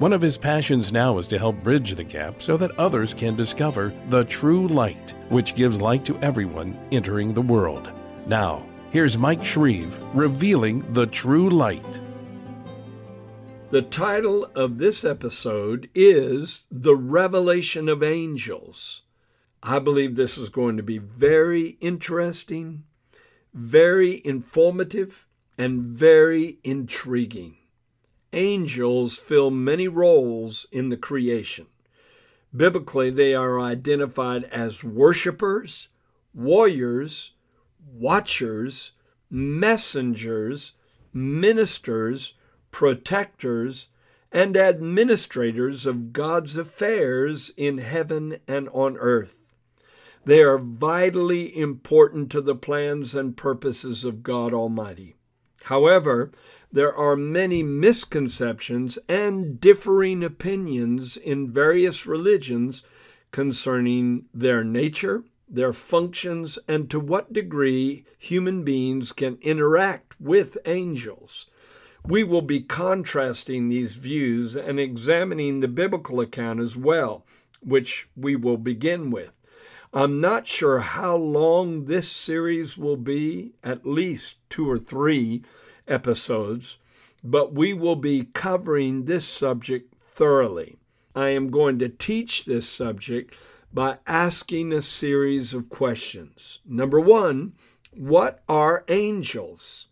One of his passions now is to help bridge the gap so that others can discover the true light, which gives light to everyone entering the world. Now, here's Mike Shreve revealing the true light. The title of this episode is The Revelation of Angels. I believe this is going to be very interesting, very informative, and very intriguing. Angels fill many roles in the creation. Biblically, they are identified as worshipers, warriors, watchers, messengers, ministers, protectors, and administrators of God's affairs in heaven and on earth. They are vitally important to the plans and purposes of God Almighty. However, there are many misconceptions and differing opinions in various religions concerning their nature, their functions, and to what degree human beings can interact with angels. We will be contrasting these views and examining the biblical account as well, which we will begin with. I'm not sure how long this series will be, at least 2 or 3 episodes, but we will be covering this subject thoroughly. I am going to teach this subject by asking a series of questions. Number 1, what are angels?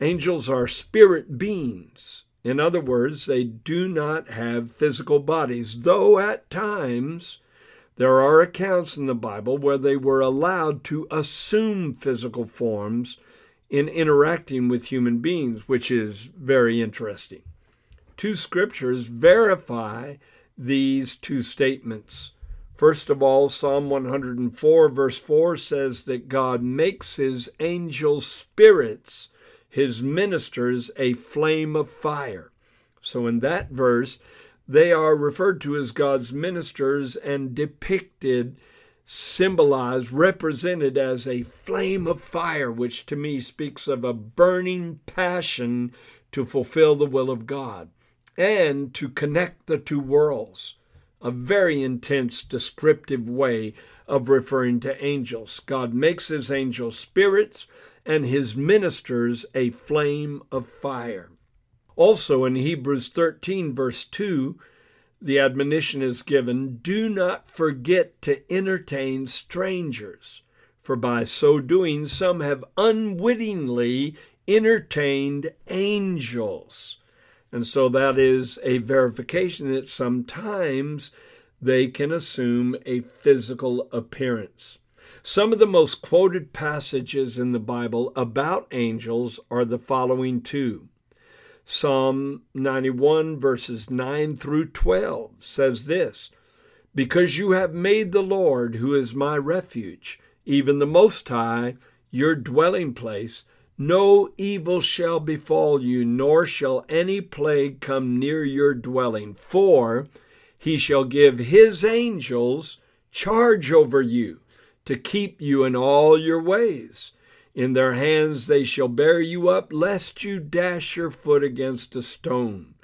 Angels are spirit beings. In other words, they do not have physical bodies, though at times there are accounts in the Bible where they were allowed to assume physical forms in interacting with human beings, which is very interesting. 2 scriptures verify these 2 statements. First of all, Psalm 104, verse 4 says that God makes his angel spirits, his ministers, a flame of fire. So in that verse, they are referred to as God's ministers and depicted, symbolized, represented as a flame of fire, which to me speaks of a burning passion to fulfill the will of God and to connect the 2 worlds. A very intense, descriptive way of referring to angels. God makes his angels spirits and his ministers a flame of fire. Also in Hebrews 13, verse 2, the admonition is given, do not forget to entertain strangers, for by so doing some have unwittingly entertained angels. And so that is a verification that sometimes they can assume a physical appearance. Some of the most quoted passages in the Bible about angels are the following 2. Psalm 91 verses 9 through 12 says this, because you have made the Lord, who is my refuge, even the Most High, your dwelling place, no evil shall befall you, nor shall any plague come near your dwelling. For he shall give his angels charge over you to keep you in all your ways. In their hands they shall bear you up, lest you dash your foot against a stone.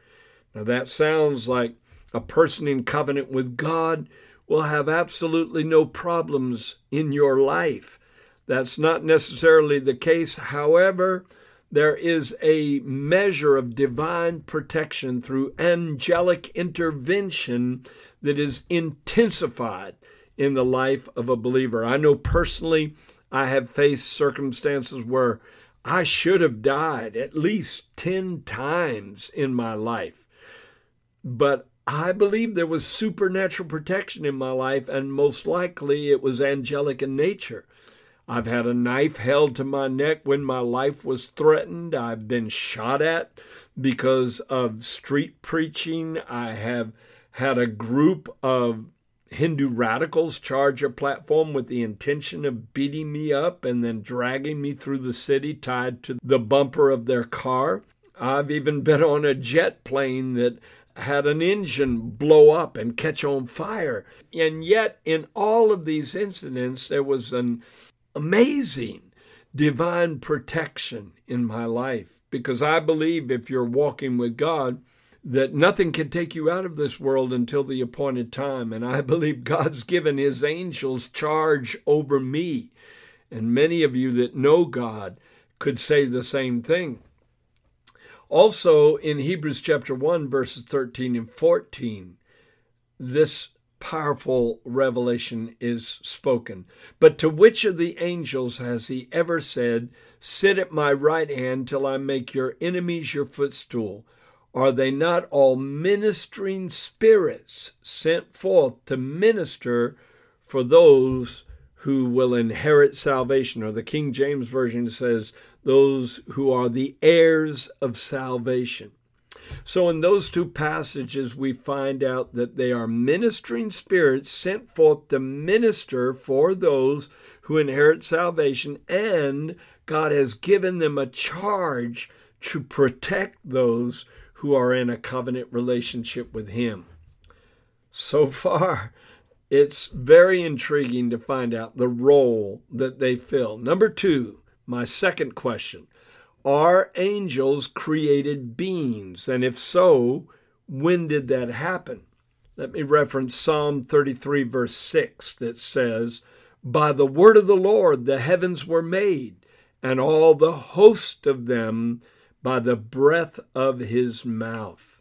Now that sounds like a person in covenant with God will have absolutely no problems in your life. That's not necessarily the case. However, there is a measure of divine protection through angelic intervention that is intensified in the life of a believer. I know personally I have faced circumstances where I should have died at least 10 times in my life. But I believe there was supernatural protection in my life, and most likely it was angelic in nature. I've had a knife held to my neck when my life was threatened. I've been shot at because of street preaching. I have had a group of Hindu radicals charge a platform with the intention of beating me up and then dragging me through the city tied to the bumper of their car. I've even been on a jet plane that had an engine blow up and catch on fire. And yet, in all of these incidents, there was an amazing divine protection in my life. Because I believe if you're walking with God, that nothing can take you out of this world until the appointed time. And I believe God's given his angels charge over me. And many of you that know God could say the same thing. Also, in Hebrews chapter 1, verses 13 and 14, this powerful revelation is spoken. But to which of the angels has he ever said, "Sit at my right hand till I make your enemies your footstool"? Are they not all ministering spirits sent forth to minister for those who will inherit salvation? Or the King James Version says, those who are the heirs of salvation. So in those two passages, we find out that they are ministering spirits sent forth to minister for those who inherit salvation, and God has given them a charge to protect those who are in a covenant relationship with him. So far, it's very intriguing to find out the role that they fill. Number two, my second question, are angels created beings? And if so, when did that happen? Let me reference Psalm 33, verse 6, that says, "By the word of the Lord the heavens were made, and all the host of them by the breath of his mouth."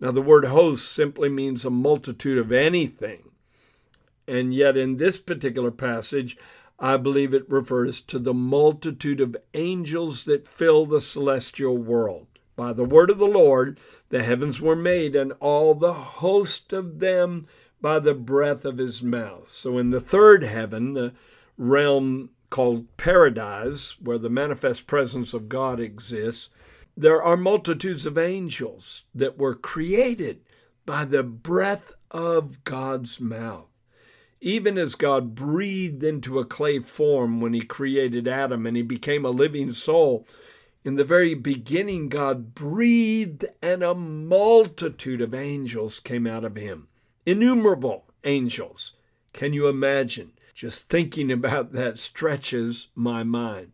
Now, the word host simply means a multitude of anything. And yet, in this particular passage, I believe it refers to the multitude of angels that fill the celestial world. By the word of the Lord, the heavens were made, and all the host of them by the breath of his mouth. So in the third heaven, the realm called paradise, where the manifest presence of God exists, there are multitudes of angels that were created by the breath of God's mouth. Even as God breathed into a clay form when he created Adam and he became a living soul, in the very beginning God breathed and a multitude of angels came out of him. Innumerable angels. Can you imagine? Just thinking about that stretches my mind.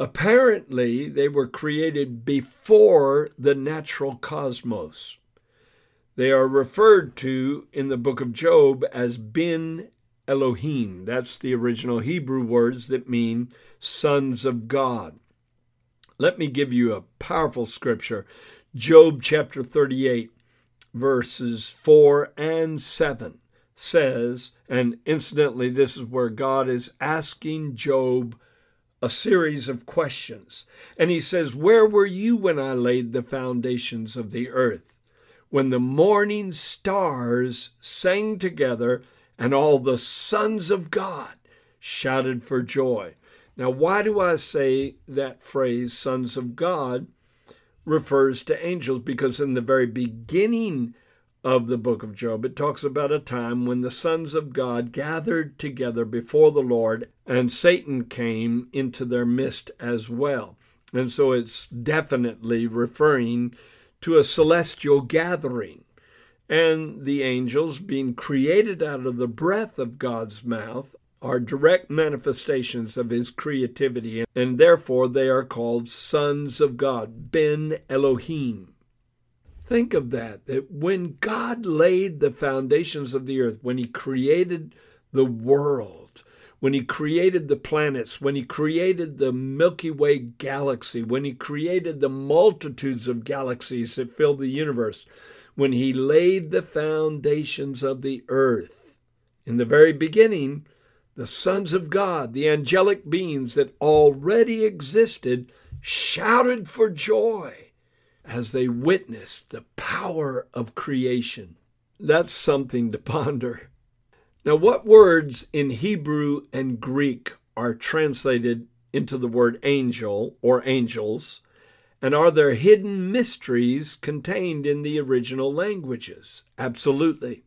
Apparently, they were created before the natural cosmos. They are referred to in the book of Job as bin Elohim. That's the original Hebrew words that mean sons of God. Let me give you a powerful scripture. Job chapter 38, verses 4 and 7 says, and incidentally, this is where God is asking Job a series of questions. And he says, "Where were you when I laid the foundations of the earth? When the morning stars sang together and all the sons of God shouted for joy." Now, why do I say that phrase, sons of God, refers to angels? Because in the very beginning of the book of Job, it talks about a time when the sons of God gathered together before the Lord, and Satan came into their midst as well. And so it's definitely referring to a celestial gathering. And the angels, being created out of the breath of God's mouth, are direct manifestations of his creativity, and therefore they are called sons of God, ben Elohim. Think of that when God laid the foundations of the earth, when he created the world, when he created the planets, when he created the Milky Way galaxy, when he created the multitudes of galaxies that fill the universe, when he laid the foundations of the earth, in the very beginning, the sons of God, the angelic beings that already existed, shouted for joy as they witnessed the power of creation. That's something to ponder. Now, what words in Hebrew and Greek are translated into the word angel or angels, and are there hidden mysteries contained in the original languages? Absolutely.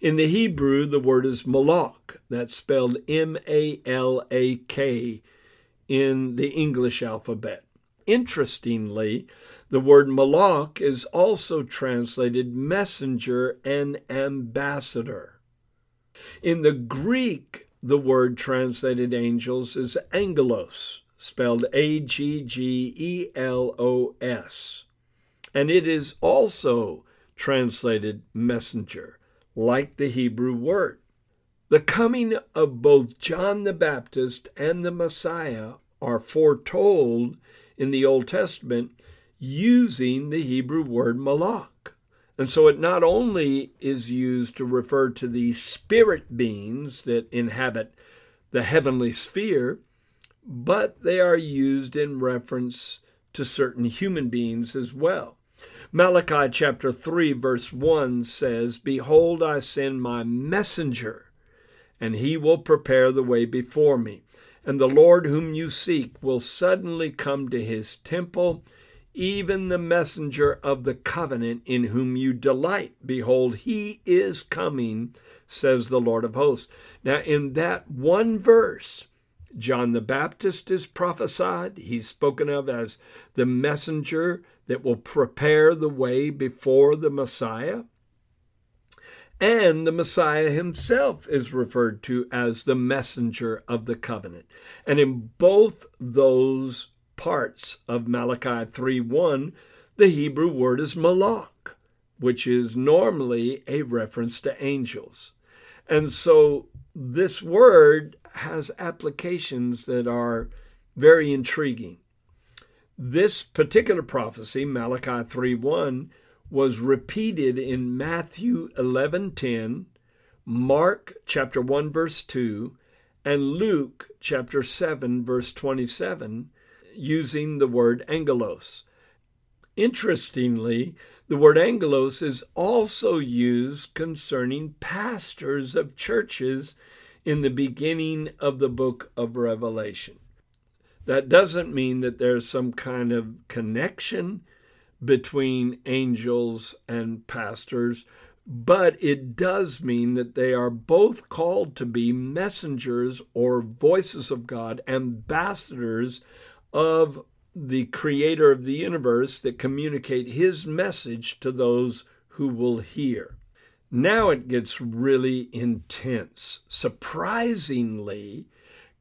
In the Hebrew, the word is Malak. That's spelled M-A-L-A-K in the English alphabet. Interestingly, the word Malak is also translated messenger and ambassador. In the Greek, the word translated angels is angelos, spelled A-G-G-E-L-O-S. And it is also translated messenger, like the Hebrew word. The coming of both John the Baptist and the Messiah are foretold in the Old Testament using the Hebrew word malak. And so it not only is used to refer to the spirit beings that inhabit the heavenly sphere, but they are used in reference to certain human beings as well. Malachi chapter 3 verse 1 says, "Behold, I send my messenger, and he will prepare the way before me. And the Lord whom you seek will suddenly come to his temple, even the messenger of the covenant in whom you delight. Behold, he is coming, says the Lord of hosts." Now in that one verse, John the Baptist is prophesied. He's spoken of as the messenger that will prepare the way before the Messiah. And the Messiah himself is referred to as the messenger of the covenant. And in both those parts of Malachi 3:1, the Hebrew word is malak, which is normally a reference to angels. And so this word has applications that are very intriguing. This particular prophecy, Malachi 3:1, was repeated in Matthew 11:10, Mark chapter 1 verse 2, and Luke chapter 7 verse 27, using the word angelos. Interestingly, the word angelos is also used concerning pastors of churches in the beginning of the book of Revelation. That doesn't mean that there's some kind of connection between angels and pastors, but it does mean that they are both called to be messengers or voices of God, ambassadors of the creator of the universe that communicate his message to those who will hear. Now it gets really intense. Surprisingly,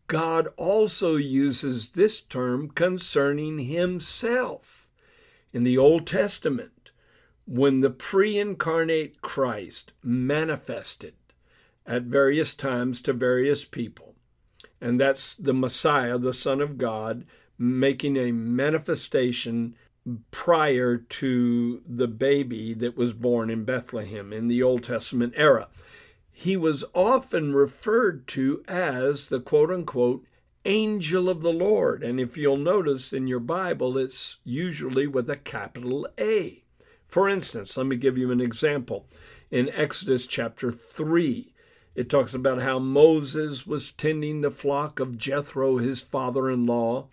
God also uses this term concerning himself in the Old Testament, when the pre-incarnate Christ manifested at various times to various people. And that's the Messiah, the Son of God, making a manifestation prior to the baby that was born in Bethlehem in the Old Testament era. He was often referred to as the quote-unquote angel of the Lord. And if you'll notice in your Bible, it's usually with a capital A. For instance, let me give you an example. In Exodus chapter 3, it talks about how Moses was tending the flock of Jethro, his father-in-law,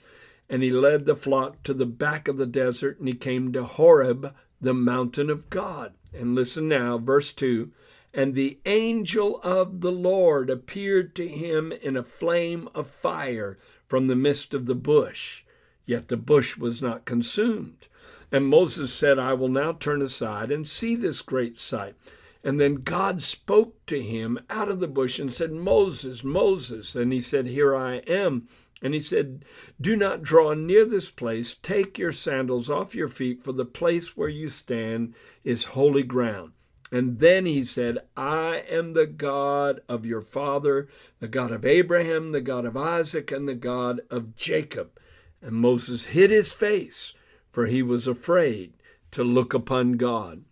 and he led the flock to the back of the desert, and he came to Horeb, the mountain of God. And listen now, verse 2, "And the angel of the Lord appeared to him in a flame of fire from the midst of the bush. Yet the bush was not consumed. And Moses said, 'I will now turn aside and see this great sight.' And then God spoke to him out of the bush and said, 'Moses, Moses.' And he said, 'Here I am.' And he said, 'Do not draw near this place. Take your sandals off your feet, for the place where you stand is holy ground.' And then he said, 'I am the God of your father, the God of Abraham, the God of Isaac, and the God of Jacob.' And Moses hid his face, for he was afraid to look upon God."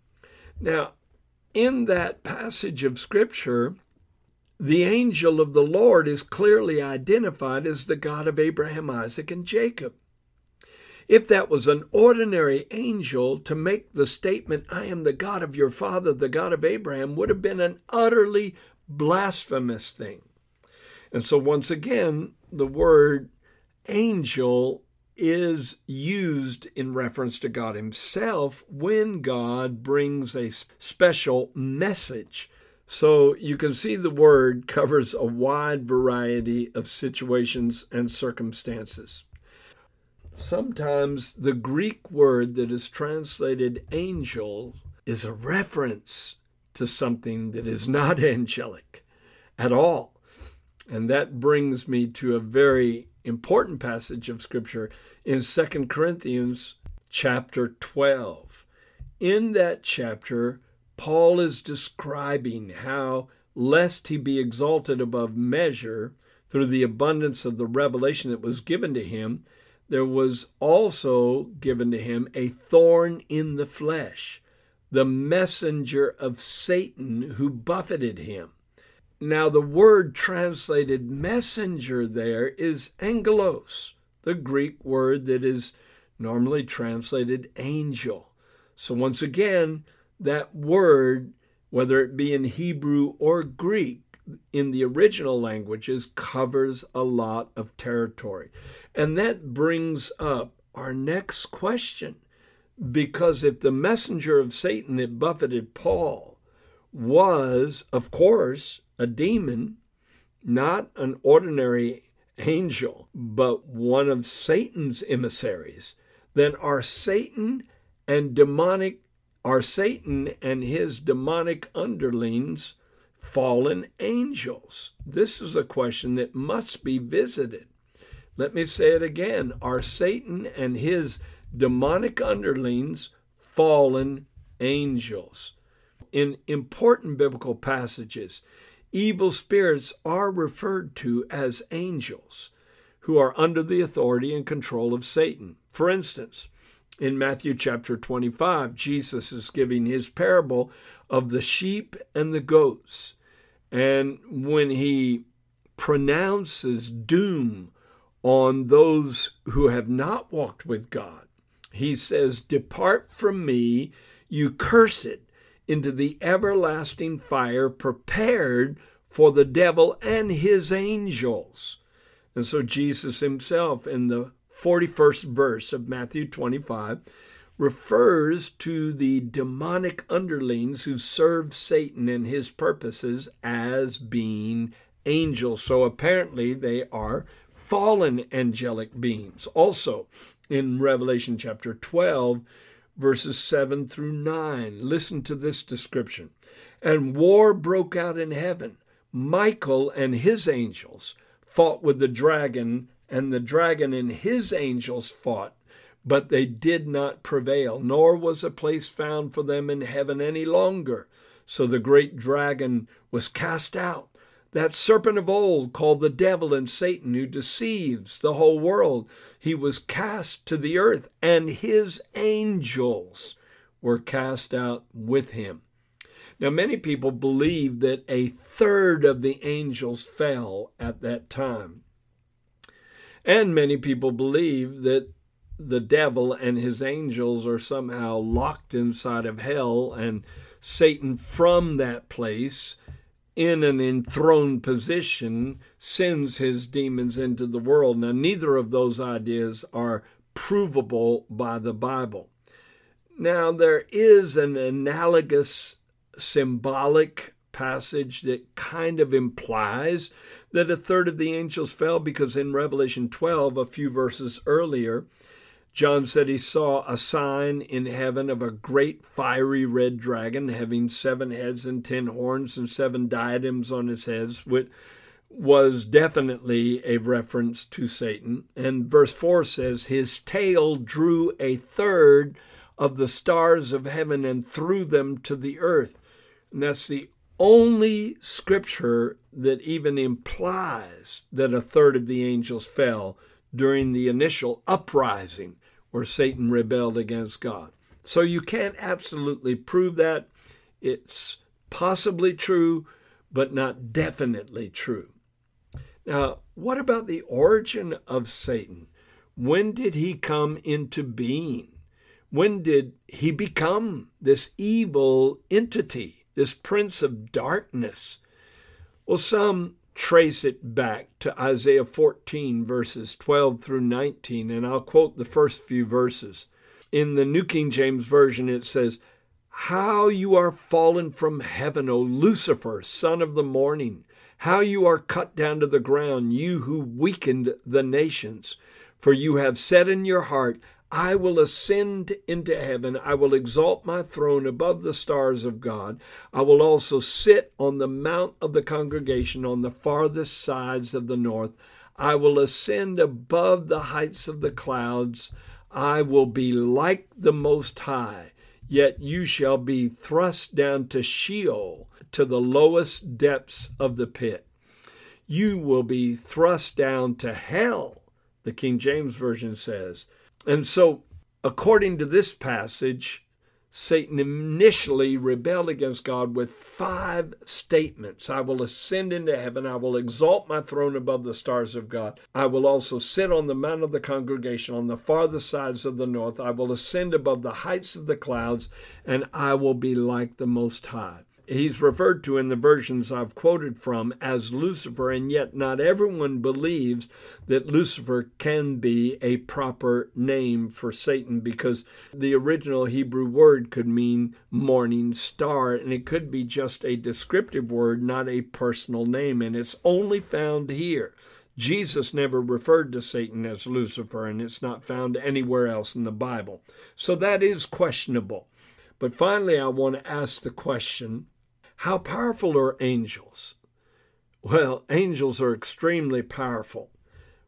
Now, in that passage of Scripture, the angel of the Lord is clearly identified as the God of Abraham, Isaac, and Jacob. If that was an ordinary angel, to make the statement, "I am the God of your father, the God of Abraham," would have been an utterly blasphemous thing. And so once again, the word angel is used in reference to God himself when God brings a special message. So you can see the word covers a wide variety of situations and circumstances. Sometimes the Greek word that is translated angel is a reference to something that is not angelic at all. And that brings me to a very important passage of Scripture in 2 Corinthians chapter 12. In that chapter, Paul is describing how, lest he be exalted above measure through the abundance of the revelation that was given to him, there was also given to him a thorn in the flesh, the messenger of Satan who buffeted him. Now, the word translated messenger there is angelos, the Greek word that is normally translated angel. So once again, that word, whether it be in Hebrew or Greek, in the original languages, covers a lot of territory. And that brings up our next question, because if the messenger of Satan that buffeted Paul was, of course, a demon, not an ordinary angel, but one of Satan's emissaries, then are Satan and his demonic underlings fallen angels? This is a question that must be visited. Let me say it again. Are Satan and his demonic underlings fallen angels? In important biblical passages, evil spirits are referred to as angels who are under the authority and control of Satan. For instance, in Matthew chapter 25, Jesus is giving his parable of the sheep and the goats. And when he pronounces doom on those who have not walked with God, he says, "Depart from me, you cursed, into the everlasting fire prepared for the devil and his angels." And so Jesus himself, in the 41st verse of Matthew 25, refers to the demonic underlings who serve Satan and his purposes as being angels. So apparently they are fallen angelic beings. Also, in Revelation chapter 12, verses 7 through 9. Listen to this description. "And war broke out in heaven. Michael and his angels fought with the dragon, and the dragon and his angels fought, but they did not prevail, nor was a place found for them in heaven any longer. So the great dragon was cast out, that serpent of old called the devil and Satan, who deceives the whole world. He was cast to the earth, and his angels were cast out with him." Now, many people believe that a third of the angels fell at that time. And many people believe that the devil and his angels are somehow locked inside of hell, and Satan from that place, in an enthroned position, sends his demons into the world. Now, neither of those ideas are provable by the Bible. Now, there is an analogous symbolic passage that kind of implies that a third of the angels fell, because in Revelation 12, a few verses earlier, John said he saw a sign in heaven of a great fiery red dragon having 7 heads and 10 horns and 7 diadems on his heads, which was definitely a reference to Satan. And verse 4 says, "His tail drew a third of the stars of heaven and threw them to the earth." And that's the only scripture that even implies that a third of the angels fell during the initial uprising where Satan rebelled against God. So you can't absolutely prove that. It's possibly true, but not definitely true. Now, what about the origin of Satan? When did he come into being? When did he become this evil entity, this prince of darkness? Well, some trace it back to Isaiah 14, verses 12 through 19, and I'll quote the first few verses. In the New King James Version, it says, How you are fallen from heaven, O Lucifer, son of the morning! How you are cut down to the ground, you who weakened the nations! For you have said in your heart, I will ascend into heaven. I will exalt my throne above the stars of God. I will also sit on the mount of the congregation on the farthest sides of the north. I will ascend above the heights of the clouds. I will be like the Most High. Yet you shall be thrust down to Sheol, to the lowest depths of the pit. You will be thrust down to hell, the King James Version says. And so, according to this passage, Satan initially rebelled against God with 5 statements. I will ascend into heaven. I will exalt my throne above the stars of God. I will also sit on the mount of the congregation on the farthest sides of the north. I will ascend above the heights of the clouds, and I will be like the Most High. He's referred to in the versions I've quoted from as Lucifer, and yet not everyone believes that Lucifer can be a proper name for Satan, because the original Hebrew word could mean morning star, and it could be just a descriptive word, not a personal name, and it's only found here. Jesus never referred to Satan as Lucifer, and it's not found anywhere else in the Bible. So that is questionable. But finally, I want to ask the question, how powerful are angels? Well, angels are extremely powerful.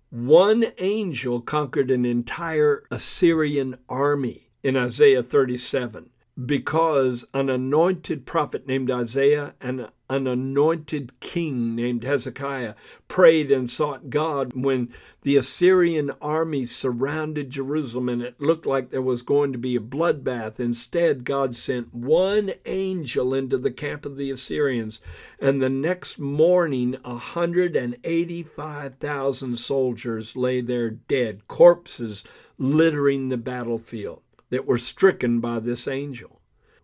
One angel conquered an entire Assyrian army in Isaiah 37 because an anointed prophet named Isaiah and an anointed king named Hezekiah prayed and sought God when the Assyrian army surrounded Jerusalem and it looked like there was going to be a bloodbath. Instead, God sent one angel into the camp of the Assyrians, and the next morning, 185,000 soldiers lay there dead, corpses littering the battlefield that were stricken by this angel.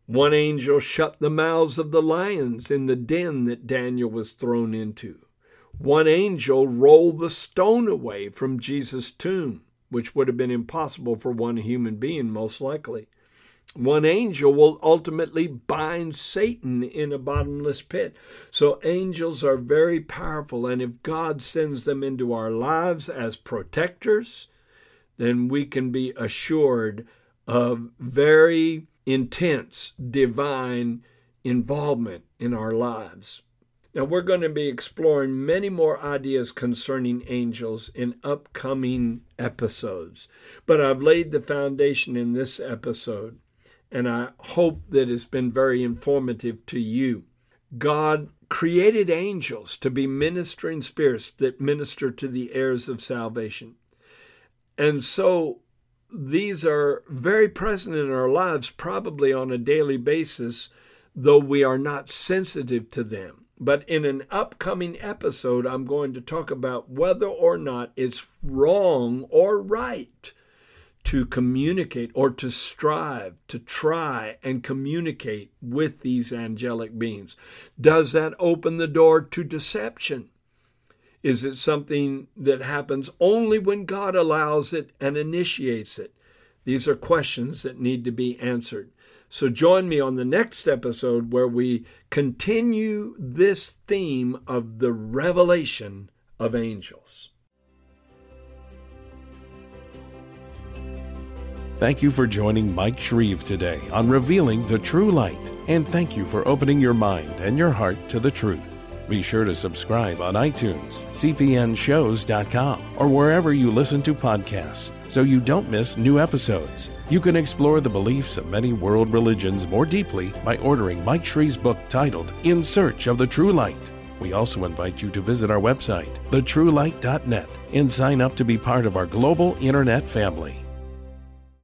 One angel shut the mouths of the lions in the den that Daniel was thrown into. One angel rolled the stone away from Jesus' tomb, which would have been impossible for one human being, most likely. One angel will ultimately bind Satan in a bottomless pit. So angels are very powerful, and if God sends them into our lives as protectors, then we can be assured of very intense divine involvement in our lives. Now, we're going to be exploring many more ideas concerning angels in upcoming episodes, but I've laid the foundation in this episode, and I hope that it's been very informative to you. God created angels to be ministering spirits that minister to the heirs of salvation. And so these are very present in our lives, probably on a daily basis, though we are not sensitive to them. But in an upcoming episode, I'm going to talk about whether or not it's wrong or right to communicate or to strive to try and communicate with these angelic beings. Does that open the door to deception? Is it something that happens only when God allows it and initiates it? These are questions that need to be answered. So join me on the next episode where we continue this theme of the revelation of angels. Thank you for joining Mike Shreve today on Revealing the True Light, and thank you for opening your mind and your heart to the truth. Be sure to subscribe on iTunes, cpnshows.com, or wherever you listen to podcasts so you don't miss new episodes. You can explore the beliefs of many world religions more deeply by ordering Mike Shreve's book titled In Search of the True Light. We also invite you to visit our website, thetruelight.net, and sign up to be part of our global internet family.